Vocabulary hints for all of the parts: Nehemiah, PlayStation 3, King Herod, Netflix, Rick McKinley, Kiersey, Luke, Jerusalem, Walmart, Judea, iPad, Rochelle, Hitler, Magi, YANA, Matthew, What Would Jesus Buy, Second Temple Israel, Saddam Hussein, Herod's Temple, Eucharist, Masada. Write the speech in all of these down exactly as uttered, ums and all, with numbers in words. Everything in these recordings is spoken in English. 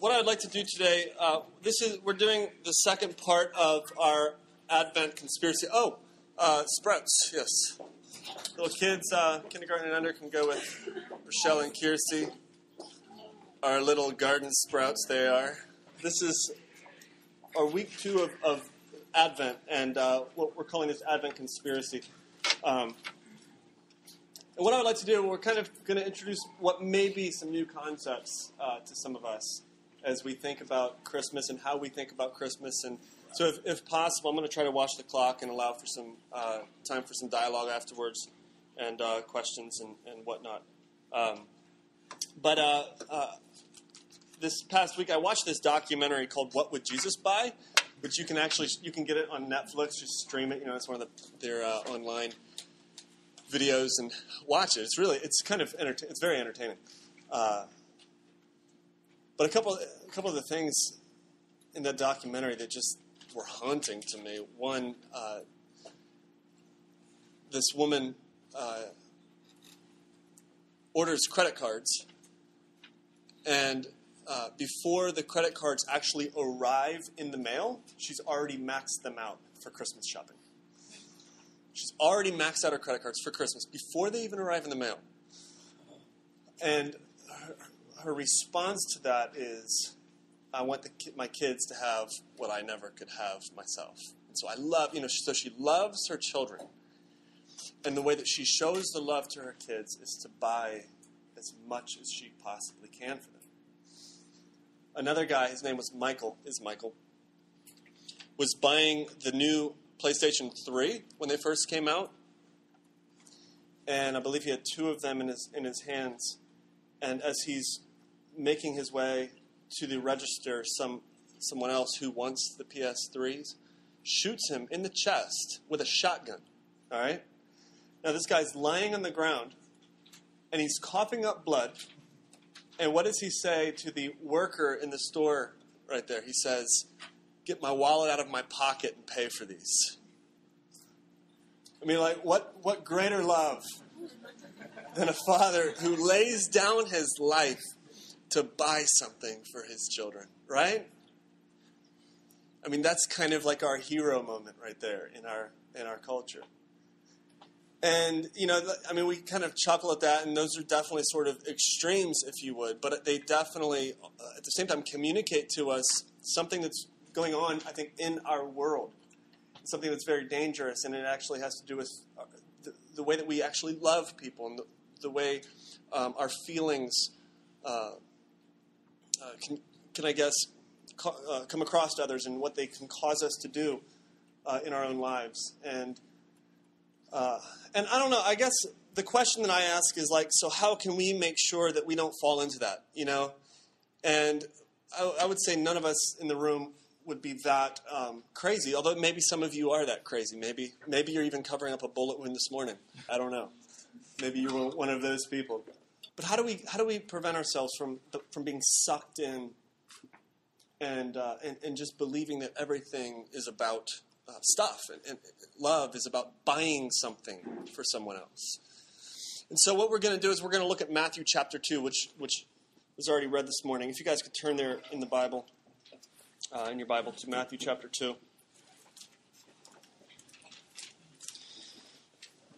what I'd like to do today, uh, this is we're doing the second part of our Advent Conspiracy. Oh, uh, sprouts, yes. Little kids, uh, kindergarten and under, can go with Rochelle and Kiersey. Our little garden sprouts they are. This is our week two of, of Advent, and uh, what we're calling this Advent Conspiracy. Um, and what I would like to do, we're kind of going to introduce what may be some new concepts uh, to some of us as we think about Christmas and how we think about Christmas. And so if, if possible, I'm going to try to watch the clock and allow for some uh, time for some dialogue afterwards and uh, questions and, and whatnot. Um, but uh, uh, this past week, I watched this documentary called What Would Jesus Buy? Which you can actually, you can get it on Netflix, just stream it. You know, it's one of the, their uh, online videos, and watch it. It's really, it's kind of, enter- it's very entertaining. Uh, but a couple, a couple of the things in that documentary that just were haunting to me. One, uh, this woman uh, orders credit cards, and Uh, before the credit cards actually arrive in the mail, she's already maxed them out for Christmas shopping. She's already maxed out her credit cards for Christmas before they even arrive in the mail. And her, her response to that is, I want the, my kids to have what I never could have myself. And so I love, you know, so she loves her children. And the way that she shows the love to her kids is to buy as much as she possibly can for them. Another guy, his name was Michael, is Michael, was buying the new PlayStation three when they first came out. And I believe he had two of them in his in his hands. And as he's making his way to the register, some someone else who wants the P S threes shoots him in the chest with a shotgun. All right? Now this guy's lying on the ground, and he's coughing up blood. And what does he say to the worker in the store right there? He says, get my wallet out of my pocket and pay for these. I mean, like, what, what greater love than a father who lays down his life to buy something for his children, right? I mean, that's kind of like our hero moment right there in our in our culture. And, you know, I mean, we kind of chuckle at that, and those are definitely sort of extremes, if you would, but they definitely, uh, at the same time, communicate to us something that's going on, I think, in our world, something that's very dangerous, and it actually has to do with the, the way that we actually love people and the, the way um, our feelings uh, uh, can, can, I guess, co- uh, come across to others and what they can cause us to do uh, in our own lives. And Uh, and I don't know, I guess the question that I ask is like, so how can we make sure that we don't fall into that, you know? And I, I would say none of us in the room would be that um, crazy, although maybe some of you are that crazy. Maybe maybe you're even covering up a bullet wound this morning. I don't know. Maybe you're one of those people. But how do we how do we prevent ourselves from from being sucked in and uh, and, and just believing that everything is about Uh, stuff and, and love is about buying something for someone else? And so what we're going to do is we're going to look at Matthew chapter two, which which was already read this morning. If you guys could turn there in the Bible, uh, in your Bible, to Matthew chapter two,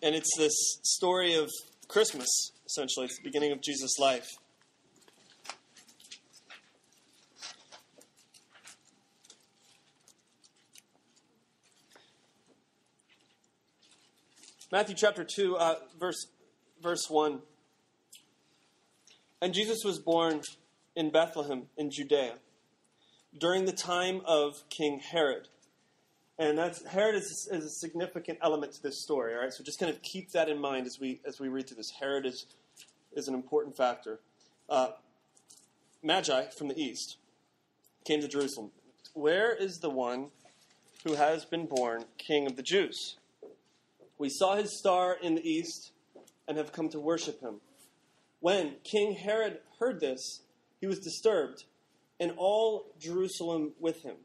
and it's this story of Christmas. Essentially, it's the beginning of Jesus' life. Matthew chapter two, uh, verse verse one. And Jesus was born in Bethlehem in Judea during the time of King Herod. And that's, Herod is, is a significant element to this story, all right? So just kind of keep that in mind as we as we read through this. Herod is, is an important factor. Uh, Magi from the east came to Jerusalem. Where is the one who has been born King of the Jews? We saw his star in the east and have come to worship him. When King Herod heard this, he was disturbed, and all Jerusalem with him.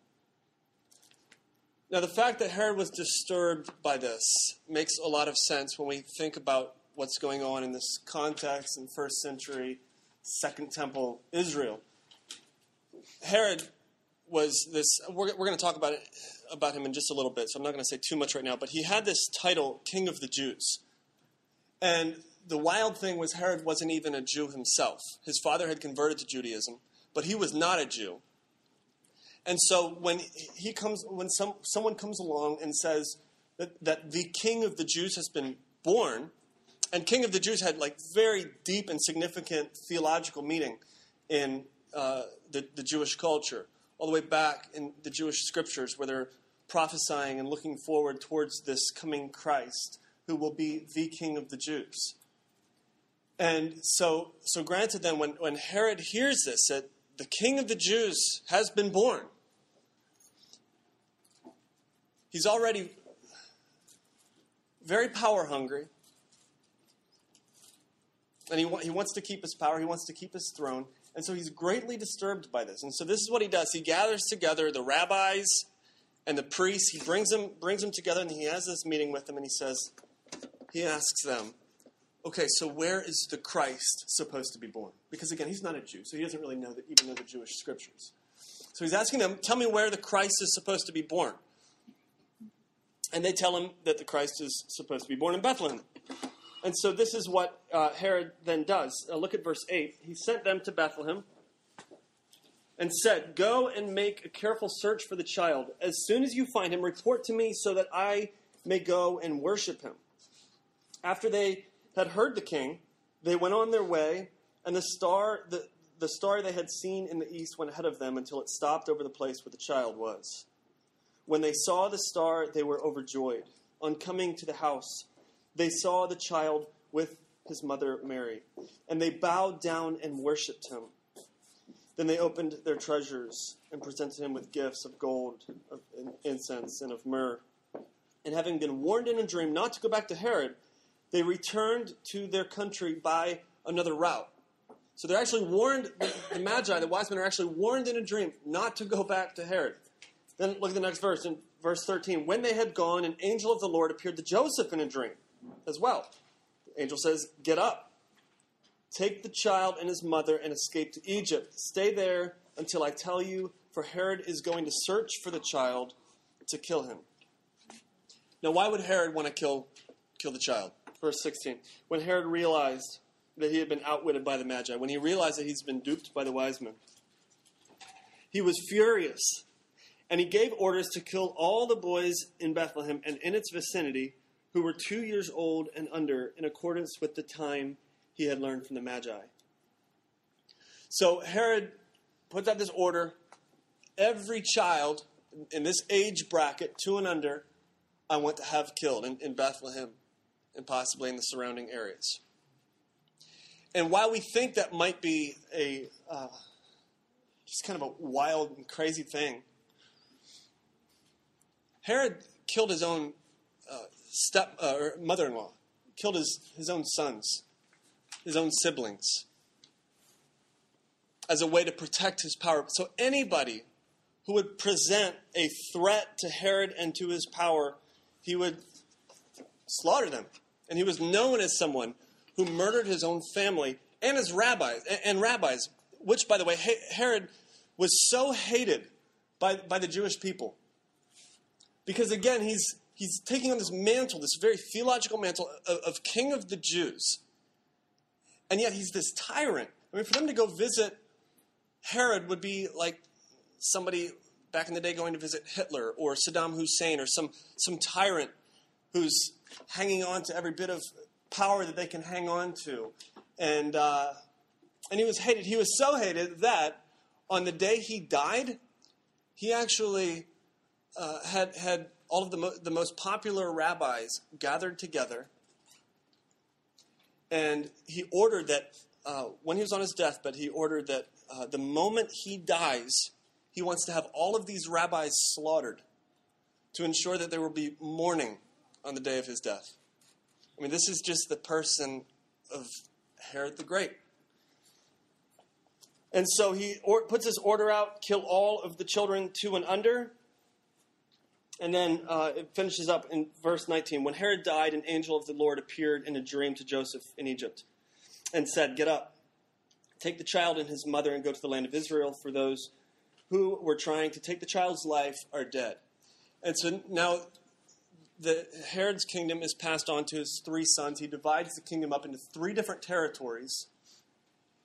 Now, the fact that Herod was disturbed by this makes a lot of sense when we think about what's going on in this context in first century Second Temple Israel. Herod was this, we're, we're going to talk about it, about him in just a little bit, so I'm not going to say too much right now, but he had this title, King of the Jews. And the wild thing was Herod wasn't even a Jew himself. His father had converted to Judaism, but he was not a Jew. And so when he comes, when some someone comes along and says that, that the King of the Jews has been born, and King of the Jews had like very deep and significant theological meaning in uh, the, the Jewish culture, all the way back in the Jewish scriptures where they're prophesying and looking forward towards this coming Christ who will be the King of the Jews. And so so granted then, when, when Herod hears this, that the King of the Jews has been born, he's already very power hungry. And he, wa- he wants to keep his power, he wants to keep his throne. And so he's greatly disturbed by this. And so this is what he does. He gathers together the rabbis and the priests. He brings them, brings them together, and he has this meeting with them, and he says, he asks them, okay, so where is the Christ supposed to be born? Because again, he's not a Jew, so he doesn't really know the, even know the Jewish scriptures. So he's asking them, tell me where the Christ is supposed to be born. And they tell him that the Christ is supposed to be born in Bethlehem. And so this is what uh, Herod then does. Uh, look at verse eight. He sent them to Bethlehem and said, go and make a careful search for the child. As soon as you find him, report to me so that I may go and worship him. After they had heard the king, they went on their way, and the star the, the star they had seen in the east went ahead of them until it stopped over the place where the child was. When they saw the star, they were overjoyed. On coming to the house, they saw the child with his mother Mary, and they bowed down and worshipped him. Then they opened their treasures and presented him with gifts of gold, of incense, and of myrrh. And having been warned in a dream not to go back to Herod, they returned to their country by another route. So they're actually warned, the, the Magi, the wise men, are actually warned in a dream not to go back to Herod. Then look at the next verse, in verse thirteen. When they had gone, an angel of the Lord appeared to Joseph in a dream as well. The angel says, get up, take the child and his mother and escape to Egypt. Stay there until I tell you, for Herod is going to search for the child to kill him. Now, why would Herod want to kill kill the child? Verse sixteen, when Herod realized that he had been outwitted by the Magi, when he realized that he's been duped by the wise men, he was furious, and he gave orders to kill all the boys in Bethlehem and in its vicinity who were two years old and under, in accordance with the time he had learned from the Magi. So Herod puts out this order, every child in this age bracket, two and under, I want to have killed in, in Bethlehem, and possibly in the surrounding areas. And while we think that might be a uh, just kind of a wild and crazy thing, Herod killed his own uh, step uh, or mother-in-law, killed his, his own sons, his own siblings, as a way to protect his power. So anybody who would present a threat to Herod and to his power, he would slaughter them. And he was known as someone who murdered his own family and his rabbis, and rabbis, which, by the way, Herod was so hated by, by the Jewish people. Because, again, he's he's taking on this mantle, this very theological mantle of, of King of the Jews. And yet he's this tyrant. I mean, for them to go visit Herod would be like somebody back in the day going to visit Hitler or Saddam Hussein or some some tyrant who's hanging on to every bit of power that they can hang on to. And uh, and he was hated. He was so hated that on the day he died, he actually uh, had had all of the, mo- the most popular rabbis gathered together. And he ordered that, uh, when he was on his deathbed, he ordered that uh, the moment he dies, he wants to have all of these rabbis slaughtered to ensure that there will be mourning on the day of his death. I mean, this is just the person of Herod the Great. And so he or, puts his order out, kill all of the children two and under. And then uh, it finishes up in verse nineteen. When Herod died, an angel of the Lord appeared in a dream to Joseph in Egypt and said, get up, take the child and his mother and go to the land of Israel, for those who were trying to take the child's life are dead. And so now the Herod's kingdom is passed on to his three sons. He divides the kingdom up into three different territories,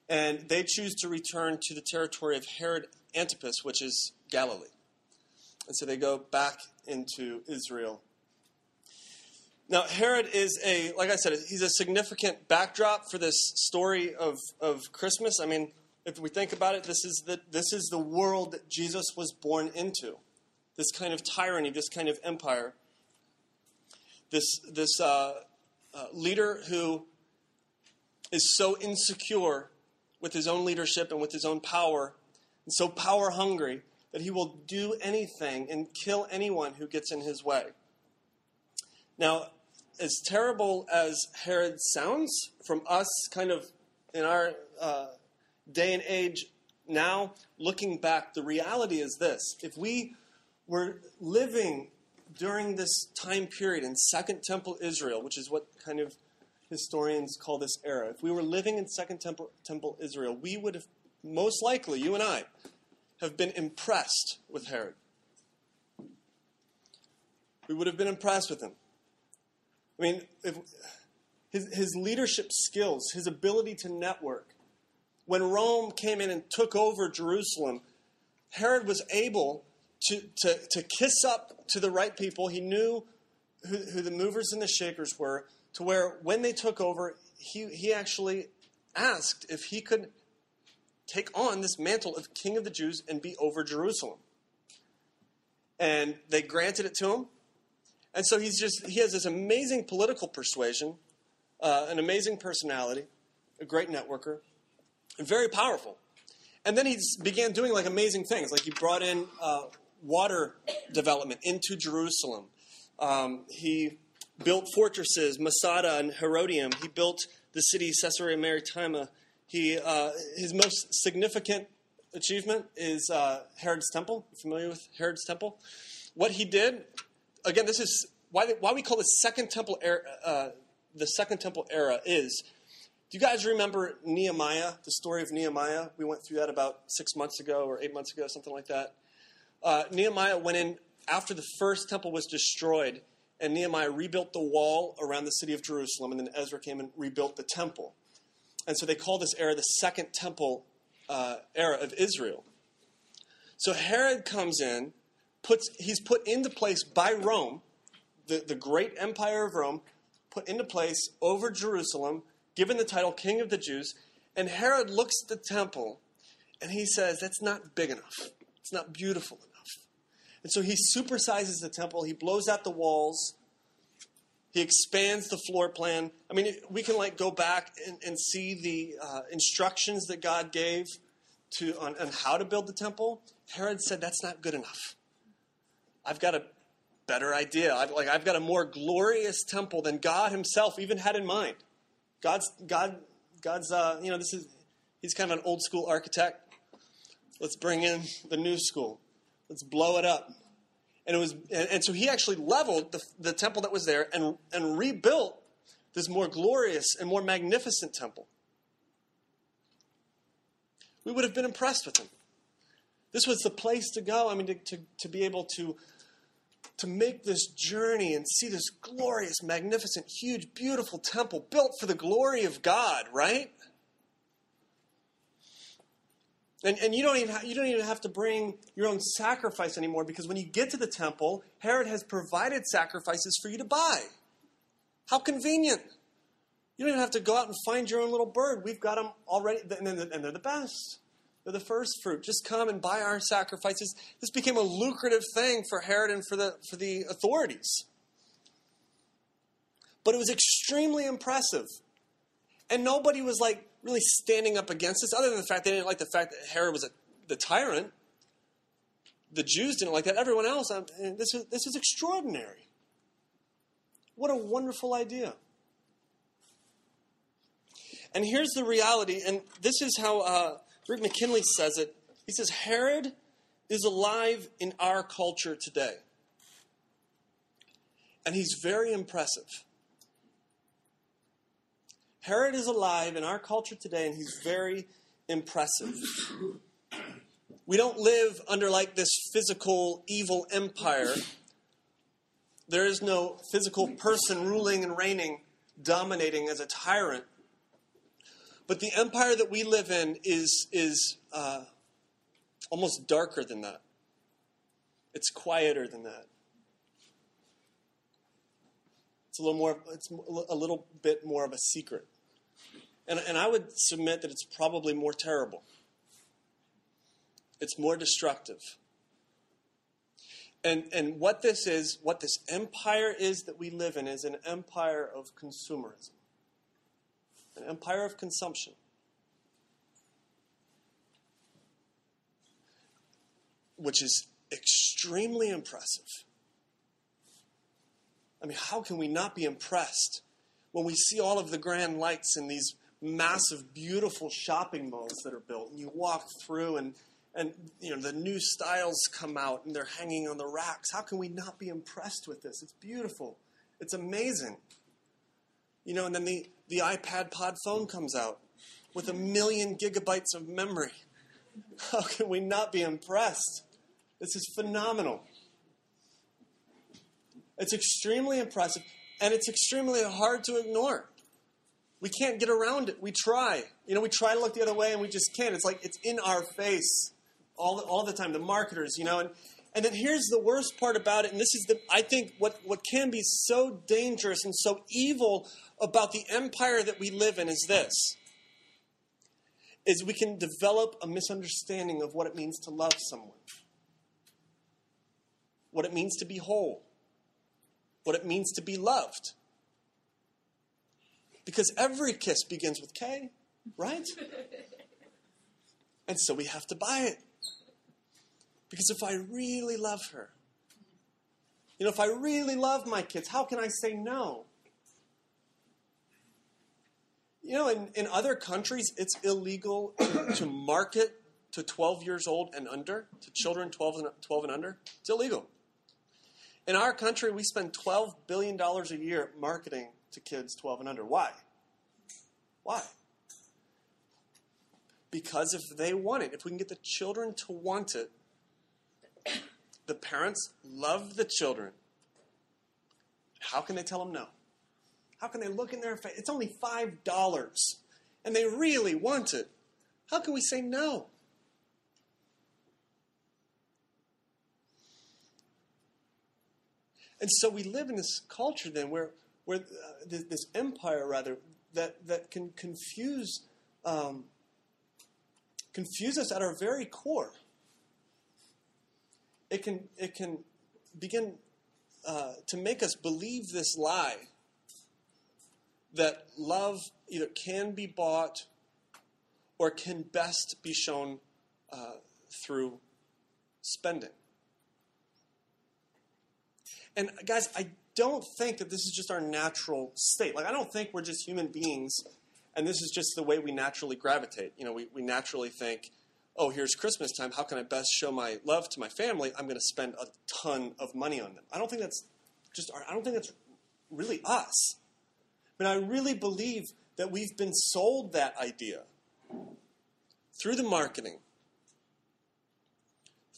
and they choose to return to the territory of Herod Antipas, which is Galilee. And so they go back into Israel. Now, Herod is a, like I said, he's a significant backdrop for this story of, of Christmas. I mean, if we think about it, this is the this is the world that Jesus was born into. This kind of tyranny, this kind of empire. This this uh, uh, leader who is so insecure with his own leadership and with his own power, and so power hungry that he will do anything and kill anyone who gets in his way. Now, as terrible as Herod sounds from us, kind of in our uh, day and age now, looking back, the reality is this. If we were living during this time period in Second Temple Israel, which is what kind of historians call this era, if we were living in Second Temple, Temple Israel, we would have most likely, you and I, have been impressed with Herod. We would have been impressed with him. I mean, if, his, his leadership skills, his ability to network. When Rome came in and took over Jerusalem, Herod was able to, to, to kiss up to the right people. He knew who, who the movers and the shakers were, to where when they took over, he, he actually asked if he could take on this mantle of King of the Jews and be over Jerusalem. And they granted it to him. And so he's just he has this amazing political persuasion, uh, an amazing personality, a great networker, and very powerful. And then he began doing like amazing things. Like he brought in uh, water development into Jerusalem. Um, he built fortresses, Masada and Herodium. He built the city Caesarea Maritima. He, uh, his most significant achievement is uh, Herod's Temple. You familiar with Herod's Temple? What he did, again, this is why they, why we call the Second Temple era, uh, the Second Temple era is. Do you guys remember Nehemiah? The story of Nehemiah. We went through that about six months ago or eight months ago, something like that. Uh, Nehemiah went in after the first temple was destroyed, and Nehemiah rebuilt the wall around the city of Jerusalem, and then Ezra came and rebuilt the temple. And so they call this era the Second Temple uh, era of Israel. So Herod comes in, puts he's put into place by Rome, the, the great empire of Rome, put into place over Jerusalem, given the title King of the Jews. And Herod looks at the temple, and he says, that's not big enough. It's not beautiful enough. And so he supersizes the temple. He blows out the walls. He expands the floor plan. I mean, we can like go back and, and see the uh, instructions that God gave to on, on how to build the temple. Herod said, that's not good enough. I've got a better idea. I've, like I've got a more glorious temple than God himself even had in mind. God's, God, God's, uh, you know, this is, he's kind of an old school architect. Let's bring in the new school. Let's blow it up. And it was, and, and so he actually leveled the, the temple that was there and, and rebuilt this more glorious and more magnificent temple. We would have been impressed with him. This was the place to go. I mean, to, to, to be able to, to make this journey and see this glorious, magnificent, huge, beautiful temple built for the glory of God, right? And, and you don't even ha- you don't even have to bring your own sacrifice anymore, because when you get to the temple, Herod has provided sacrifices for you to buy. How convenient. You don't even have to go out and find your own little bird. We've got them already, and, and they're the best. They're the first fruit. Just come and buy our sacrifices. This became a lucrative thing for Herod and for the, for the authorities. But it was extremely impressive. And nobody was like, really standing up against this, other than the fact they didn't like the fact that Herod was a, the tyrant. The Jews didn't like that. Everyone else, I'm, this is this is extraordinary. What a wonderful idea. And here's the reality, and this is how uh, Rick McKinley says it. He says, Herod is alive in our culture today. And he's very impressive. Herod is alive in our culture today, and he's very impressive. We don't live under like this physical evil empire. There is no physical person ruling and reigning, dominating as a tyrant. But the empire that we live in is, is uh, almost darker than that. It's quieter than that. It's a little more. It's a little bit more of a secret, and and I would submit that it's probably more terrible. It's more destructive. And and what this is, what this empire is that we live in, is an empire of consumerism, an empire of consumption. Which is extremely impressive. I mean, how can we not be impressed when we see all of the grand lights in these massive, beautiful shopping malls that are built? And you walk through and, and you know, the new styles come out and they're hanging on the racks. How can we not be impressed with this? It's beautiful. It's amazing. You know, and then the, the iPad pod phone comes out with a million gigabytes of memory. How can we not be impressed? This is phenomenal. It's extremely impressive, and it's extremely hard to ignore. We can't get around it. We try. You know, we try to look the other way, and we just can't. It's like it's in our face all the, all the time, the marketers, you know. And, and then here's the worst part about it, and this is, the I think, what, what can be so dangerous and so evil about the empire that we live in is this, is we can develop a misunderstanding of what it means to love someone, what it means to be whole. What it means to be loved. Because every kiss begins with K, right? And so we have to buy it. Because if I really love her, you know, if I really love my kids, how can I say no? You know, in, in other countries, it's illegal to, to market to twelve years old and under, to children twelve and, twelve and under. It's illegal. In our country, we spend twelve billion dollars a year marketing to kids twelve and under. Why? Why? Because if they want it, if we can get the children to want it, the parents love the children. How can they tell them no? How can they look in their face? It's only five dollars, and they really want it. How can we say no? And so we live in this culture then where, where uh, this, this empire, rather, that, that can confuse, um, confuse us at our very core. It can, it can begin uh, to make us believe this lie that love either can be bought or can best be shown uh, through spending. And guys, I don't think that this is just our natural state. Like, I don't think we're just human beings, and this is just the way we naturally gravitate. You know, we, we naturally think, oh, here's Christmas time. How can I best show my love to my family? I'm going to spend a ton of money on them. I don't think that's just our, I don't think that's really us. But I really believe that we've been sold that idea through the marketing.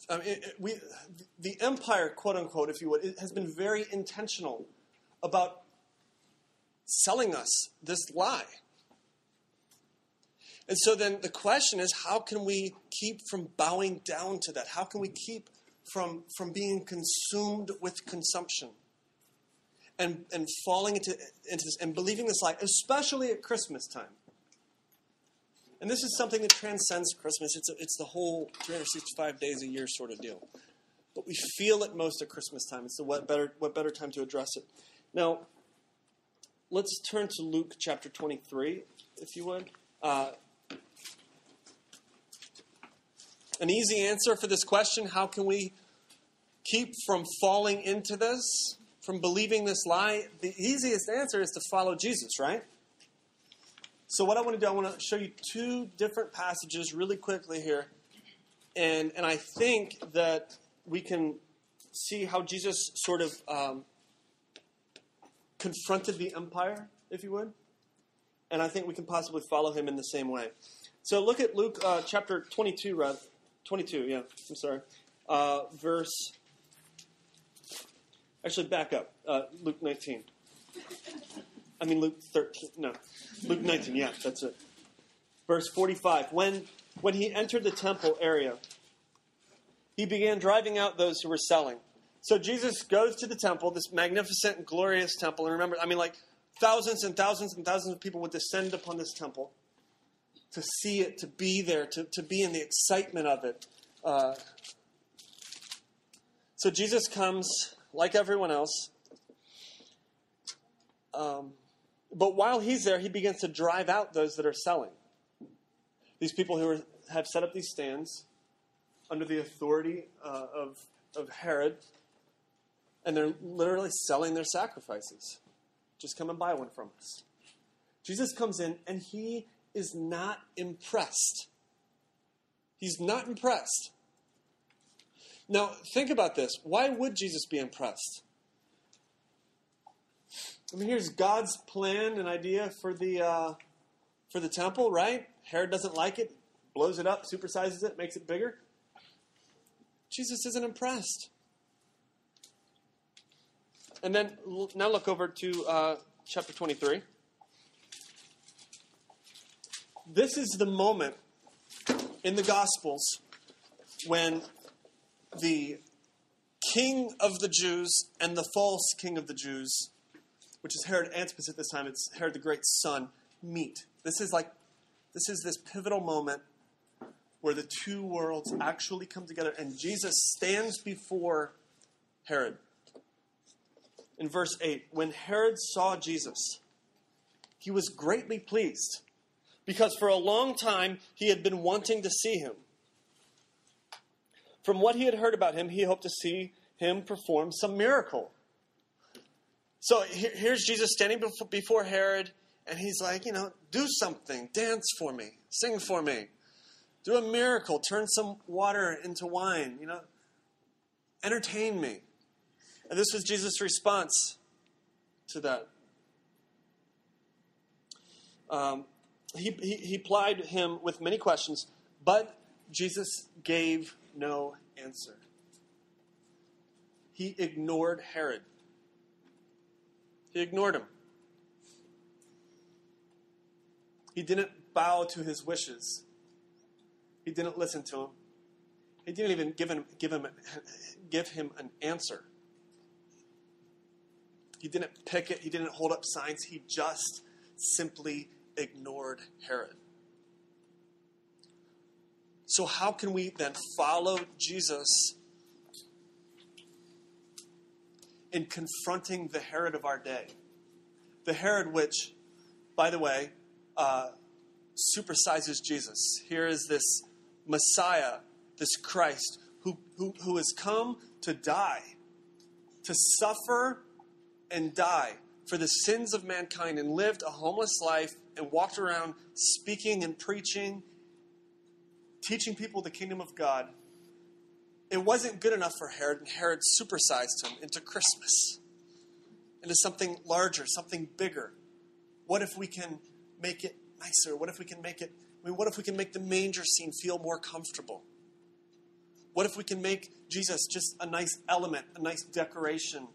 I mean, it, we, the empire, quote unquote, if you would, it has been very intentional about selling us this lie. And so then the question is, how can we keep from bowing down to that? How can we keep from, from being consumed with consumption and, and falling into, into this and believing this lie, especially at Christmas time? And this is something that transcends Christmas. It's a, it's the whole three hundred sixty-five days a year sort of deal. But we feel it most at Christmas time. It's the what better what better time to address it. Now, let's turn to Luke chapter twenty-three, if you would. Uh, an easy answer for this question, how can we keep from falling into this, from believing this lie? The easiest answer is to follow Jesus, right? So what I want to do, I want to show you two different passages really quickly here. And and I think that we can see how Jesus sort of um, confronted the empire, if you would. And I think we can possibly follow him in the same way. So look at Luke uh, chapter twenty-two, rather, twenty-two, yeah, I'm sorry. Uh, verse, actually back up, uh, Luke nineteen. I mean, Luke thirteen, no, Luke nineteen, yeah, that's it. Verse forty-five, when, when he entered the temple area, he began driving out those who were selling. So Jesus goes to the temple, this magnificent and glorious temple. And remember, I mean, like thousands and thousands and thousands of people would descend upon this temple to see it, to be there, to, to be in the excitement of it. Uh, so Jesus comes, like everyone else. Um, but while he's there, he begins to drive out those that are selling. These people who are, have set up these stands under the authority uh, of, of Herod. And they're literally selling their sacrifices. Just come and buy one from us. Jesus comes in and he is not impressed. He's not impressed. Now, think about this. Why would Jesus be impressed? I mean, here's God's plan and idea for the, uh, for the temple, right? Herod doesn't like it, blows it up, supersizes it, makes it bigger. Jesus isn't impressed. And then now look over to uh, chapter twenty-three. This is the moment in the Gospels when the king of the Jews and the false king of the Jews, which is Herod Antipas at this time, it's Herod the Great's son, meet. This is like, this is this pivotal moment where the two worlds actually come together and Jesus stands before Herod. In verse eight, when Herod saw Jesus, he was greatly pleased because for a long time he had been wanting to see him. From what he had heard about him, he hoped to see him perform some miracle. So here's Jesus standing before Herod, and he's like, you know, do something, dance for me, sing for me, do a miracle, turn some water into wine, you know, entertain me. And this was Jesus' response to that. Um, he, he, he plied him with many questions, but Jesus gave no answer. He ignored Herod. He ignored him. He didn't bow to his wishes. He didn't listen to him. He didn't even give him, give him, give him an answer. He didn't pick it. He didn't hold up signs. He just simply ignored Herod. So how can we then follow Jesus in confronting the Herod of our day? The Herod which, by the way, uh, supersizes Jesus. Here is this Messiah, this Christ, who, who, who has come to die, to suffer and die for the sins of mankind and lived a homeless life and walked around speaking and preaching, teaching people the kingdom of God. It wasn't good enough for Herod, and Herod supersized him into Christmas, into something larger, something bigger. What if we can make it nicer? What if we can make it, I mean, what if we can make the manger scene feel more comfortable? What if we can make Jesus just a nice element, a nice decoration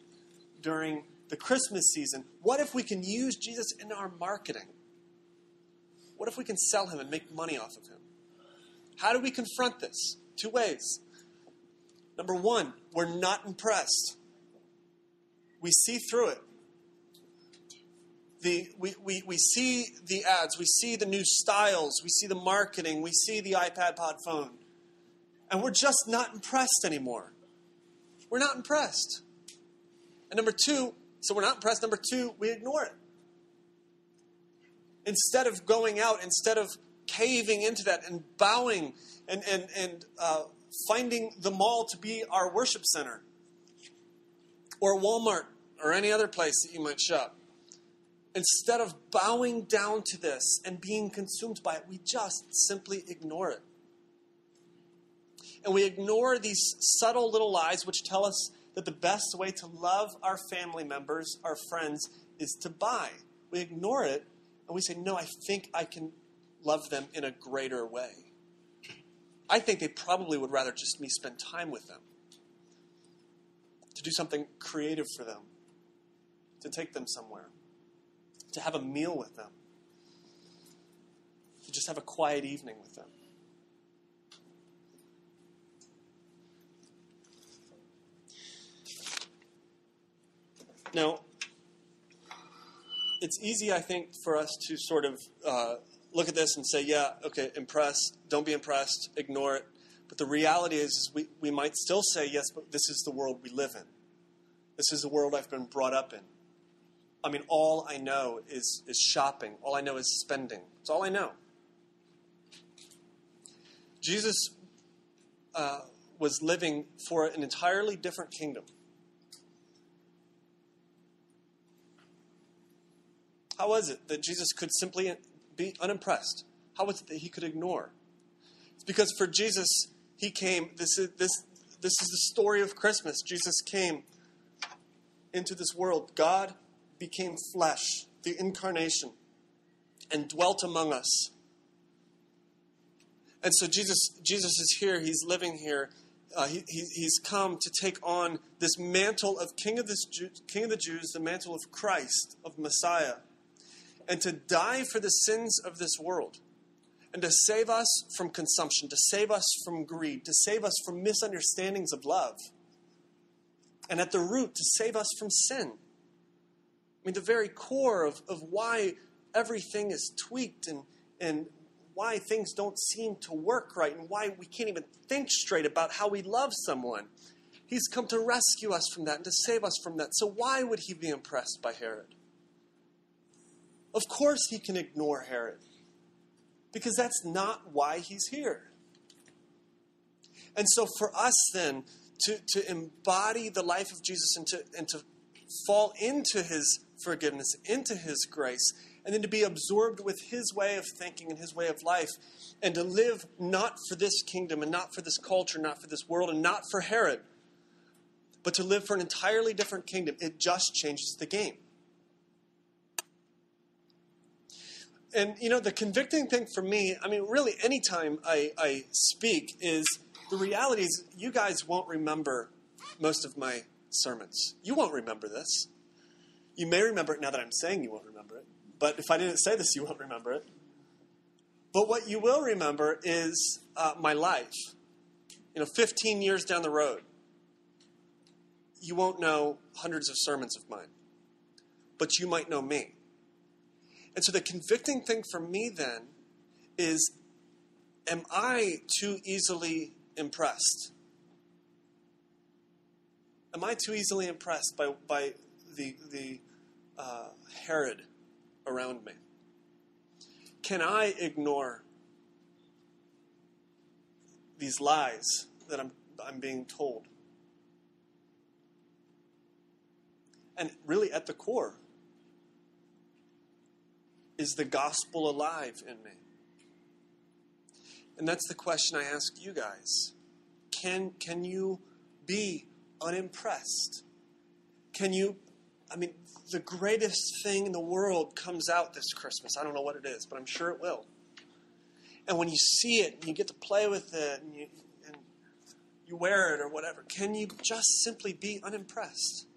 during the Christmas season? What if we can use Jesus in our marketing? What if we can sell him and make money off of him? How do we confront this? Two ways. Number one, we're not impressed. We see through it. The, we, we, we see the ads. We see the new styles. We see the marketing. We see the iPad, pod, phone. And we're just not impressed anymore. We're not impressed. And number two, so we're not impressed. Number two, we ignore it. Instead of going out, instead of caving into that and bowing and, and, and uh, finding the mall to be our worship center or Walmart or any other place that you might shop, instead of bowing down to this and being consumed by it, we just simply ignore it. And we ignore these subtle little lies which tell us that the best way to love our family members, our friends, is to buy. We ignore it, and we say, no, I think I can love them in a greater way. I think they probably would rather just me spend time with them, to do something creative for them, to take them somewhere, to have a meal with them, to just have a quiet evening with them. Now, it's easy, I think, for us to sort of uh, look at this and say, yeah, okay, impressed, don't be impressed, ignore it. But the reality is, is we, we might still say, yes, but this is the world we live in. This is the world I've been brought up in. I mean, all I know is, is shopping. All I know is spending. It's all I know. Jesus uh, was living for an entirely different kingdom. How was it that Jesus could simply be unimpressed? How was it that he could ignore? It's because for Jesus, he came. This is this this is the story of Christmas. Jesus came into this world. God became flesh, the incarnation, and dwelt among us. And so Jesus, Jesus is here. He's living here. Uh, he, he, he's come to take on this mantle of King of this Jew, King of the Jews, the mantle of Christ, of Messiah, and to die for the sins of this world, and to save us from consumption, to save us from greed, to save us from misunderstandings of love, and at the root, to save us from sin. I mean, the very core of, of why everything is tweaked and, and why things don't seem to work right and why we can't even think straight about how we love someone. He's come to rescue us from that and to save us from that. So why would he be impressed by Herod? Of course he can ignore Herod, because that's not why he's here. And so for us then, to, to embody the life of Jesus and to, and to fall into his forgiveness, into his grace, and then to be absorbed with his way of thinking and his way of life, and to live not for this kingdom and not for this culture, not for this world, and not for Herod, but to live for an entirely different kingdom, it just changes the game. And, you know, the convicting thing for me, I mean, really any time I, I speak is the reality is you guys won't remember most of my sermons. You won't remember this. You may remember it now that I'm saying you won't remember it. But if I didn't say this, you won't remember it. But what you will remember is uh, my life. You know, fifteen years down the road, you won't know hundreds of sermons of mine. But you might know me. And so the convicting thing for me then is, am I too easily impressed? Am I too easily impressed by, by the, the uh, Herod around me? Can I ignore these lies that I'm, I'm being told? And really at the core, is the gospel alive in me? And that's the question I ask you guys. Can can you be unimpressed? Can you, I mean, the greatest thing in the world comes out this Christmas. I don't know what it is, but I'm sure it will. And when you see it and you get to play with it and you, and you wear it or whatever, can you just simply be unimpressed?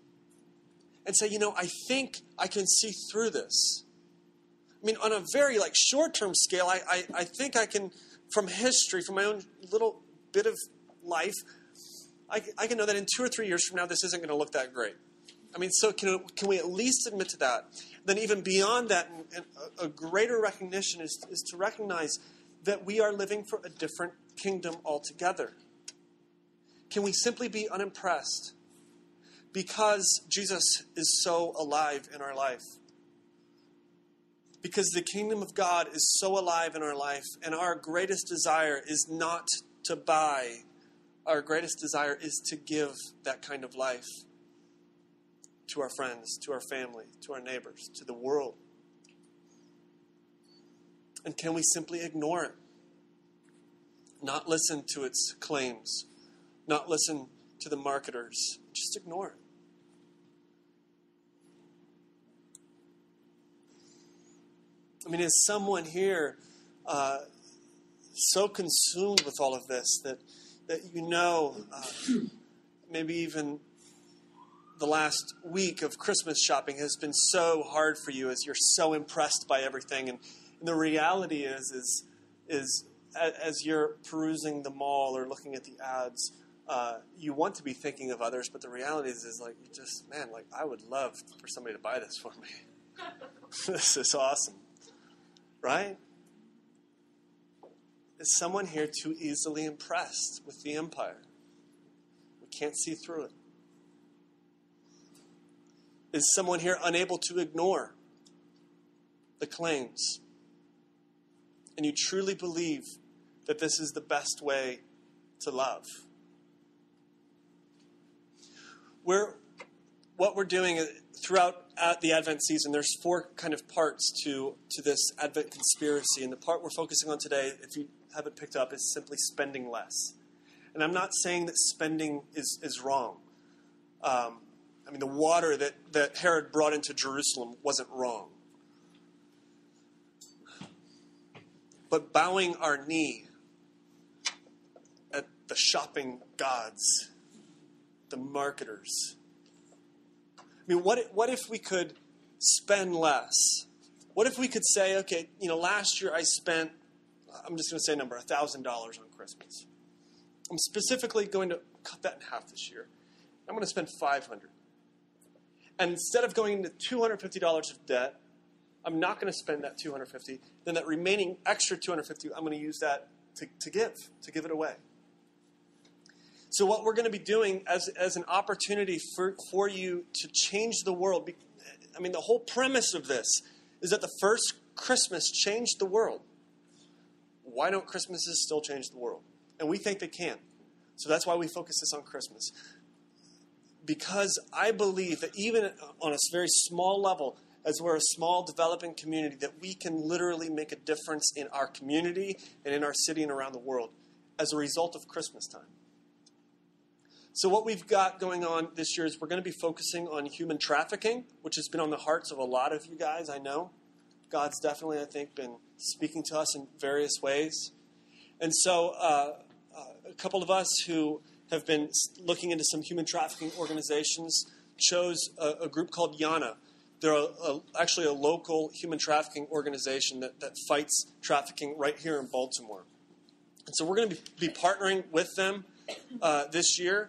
And say, you know, I think I can see through this. I mean, on a very, like, short-term scale, I, I, I think I can, from history, from my own little bit of life, I, I can know that in two or three years from now, this isn't going to look that great. I mean, so can, can we at least admit to that? Then even beyond that, and, and a, a greater recognition is, is to recognize that we are living for a different kingdom altogether. Can we simply be unimpressed because Jesus is so alive in our life? Because the kingdom of God is so alive in our life, and our greatest desire is not to buy. Our greatest desire is to give that kind of life to our friends, to our family, to our neighbors, to the world. And can we simply ignore it? Not listen to its claims, not listen to the marketers, just ignore it. I mean, is someone here uh, so consumed with all of this that, that you know, uh, maybe even the last week of Christmas shopping has been so hard for you as you're so impressed by everything. And, and the reality is, is, is as you're perusing the mall or looking at the ads, uh, you want to be thinking of others, but the reality is, is like, you just, man, like, I would love for somebody to buy this for me. This is awesome. Right? Is someone here too easily impressed with the empire? We can't see through it. Is someone here unable to ignore the claims? And you truly believe that this is the best way to love? We're, what we're doing throughout the Advent season, there's four kind of parts to, to this Advent conspiracy. And the part we're focusing on today, if you haven't picked up, is simply spending less. And I'm not saying that spending is, is wrong. Um, I mean, the water that, that Herod brought into Jerusalem wasn't wrong. But bowing our knee at the shopping gods, the marketers. I mean, what what if we could spend less? What if we could say, okay, you know, last year I spent, I'm just going to say a number, one thousand dollars on Christmas. I'm specifically going to cut that in half this year. I'm going to spend five hundred dollars. And instead of going into two hundred fifty dollars of debt, I'm not going to spend that two hundred fifty dollars. Then that remaining extra two hundred fifty dollars, I'm going to use that to, to give, to give it away. So what we're going to be doing as, as an opportunity for, for you to change the world, I mean, the whole premise of this is that the first Christmas changed the world. Why don't Christmases still change the world? And we think they can. So that's why we focus this on Christmas. Because I believe that even on a very small level, as we're a small developing community, that we can literally make a difference in our community and in our city and around the world as a result of Christmas time. So what we've got going on this year is we're going to be focusing on human trafficking, which has been on the hearts of a lot of you guys, I know. God's definitely, I think, been speaking to us in various ways. And so uh, uh, a couple of us who have been looking into some human trafficking organizations chose a, a group called YANA. They're a, a, actually a local human trafficking organization that, that fights trafficking right here in Baltimore. And so we're going to be, be partnering with them uh, this year.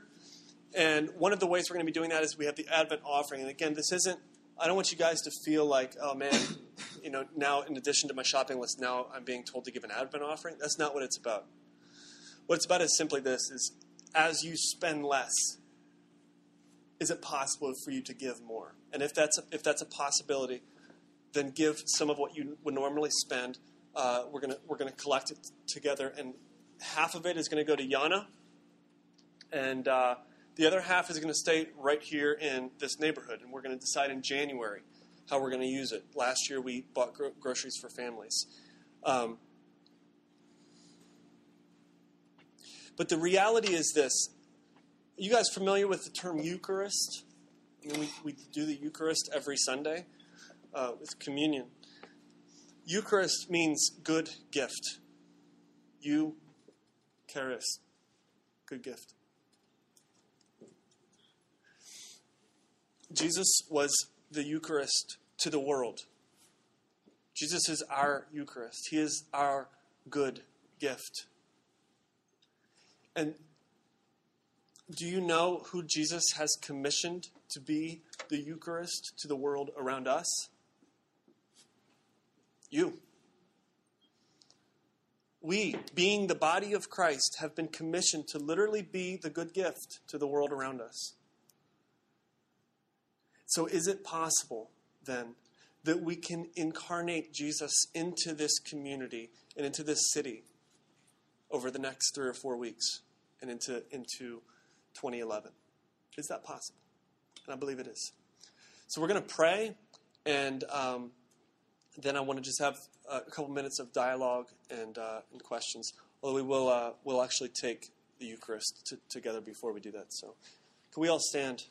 And one of the ways we're going to be doing that is we have the Advent offering. And again, this isn't, I don't want you guys to feel like, oh man, you know, now in addition to my shopping list, now I'm being told to give an Advent offering. That's not what it's about. What it's about is simply this, is as you spend less, is it possible for you to give more? And if that's a, if that's a possibility, then give some of what you would normally spend. Uh, we're gonna we're gonna collect it together, and half of it is gonna go to YANA, and uh, the other half is gonna stay right here in this neighborhood. And we're gonna decide in January how we're gonna use it. Last year we bought gro- groceries for families. Um, But the reality is this. Are you guys familiar with the term Eucharist? I mean, we, we do the Eucharist every Sunday uh, with communion. Eucharist means good gift. Eucharist, good gift. Jesus was the Eucharist to the world. Jesus is our Eucharist. He is our good gift. And do you know who Jesus has commissioned to be the Eucharist to the world around us? You. We, being the body of Christ, have been commissioned to literally be the good gift to the world around us. So is it possible, then, that we can incarnate Jesus into this community and into this city over the next three or four weeks and into, into twenty eleven. Is that possible? And I believe it is. So we're going to pray, and um, then I want to just have a couple minutes of dialogue and, uh, and questions. Although we will uh, we'll actually take the Eucharist to, together before we do that. So can we all stand?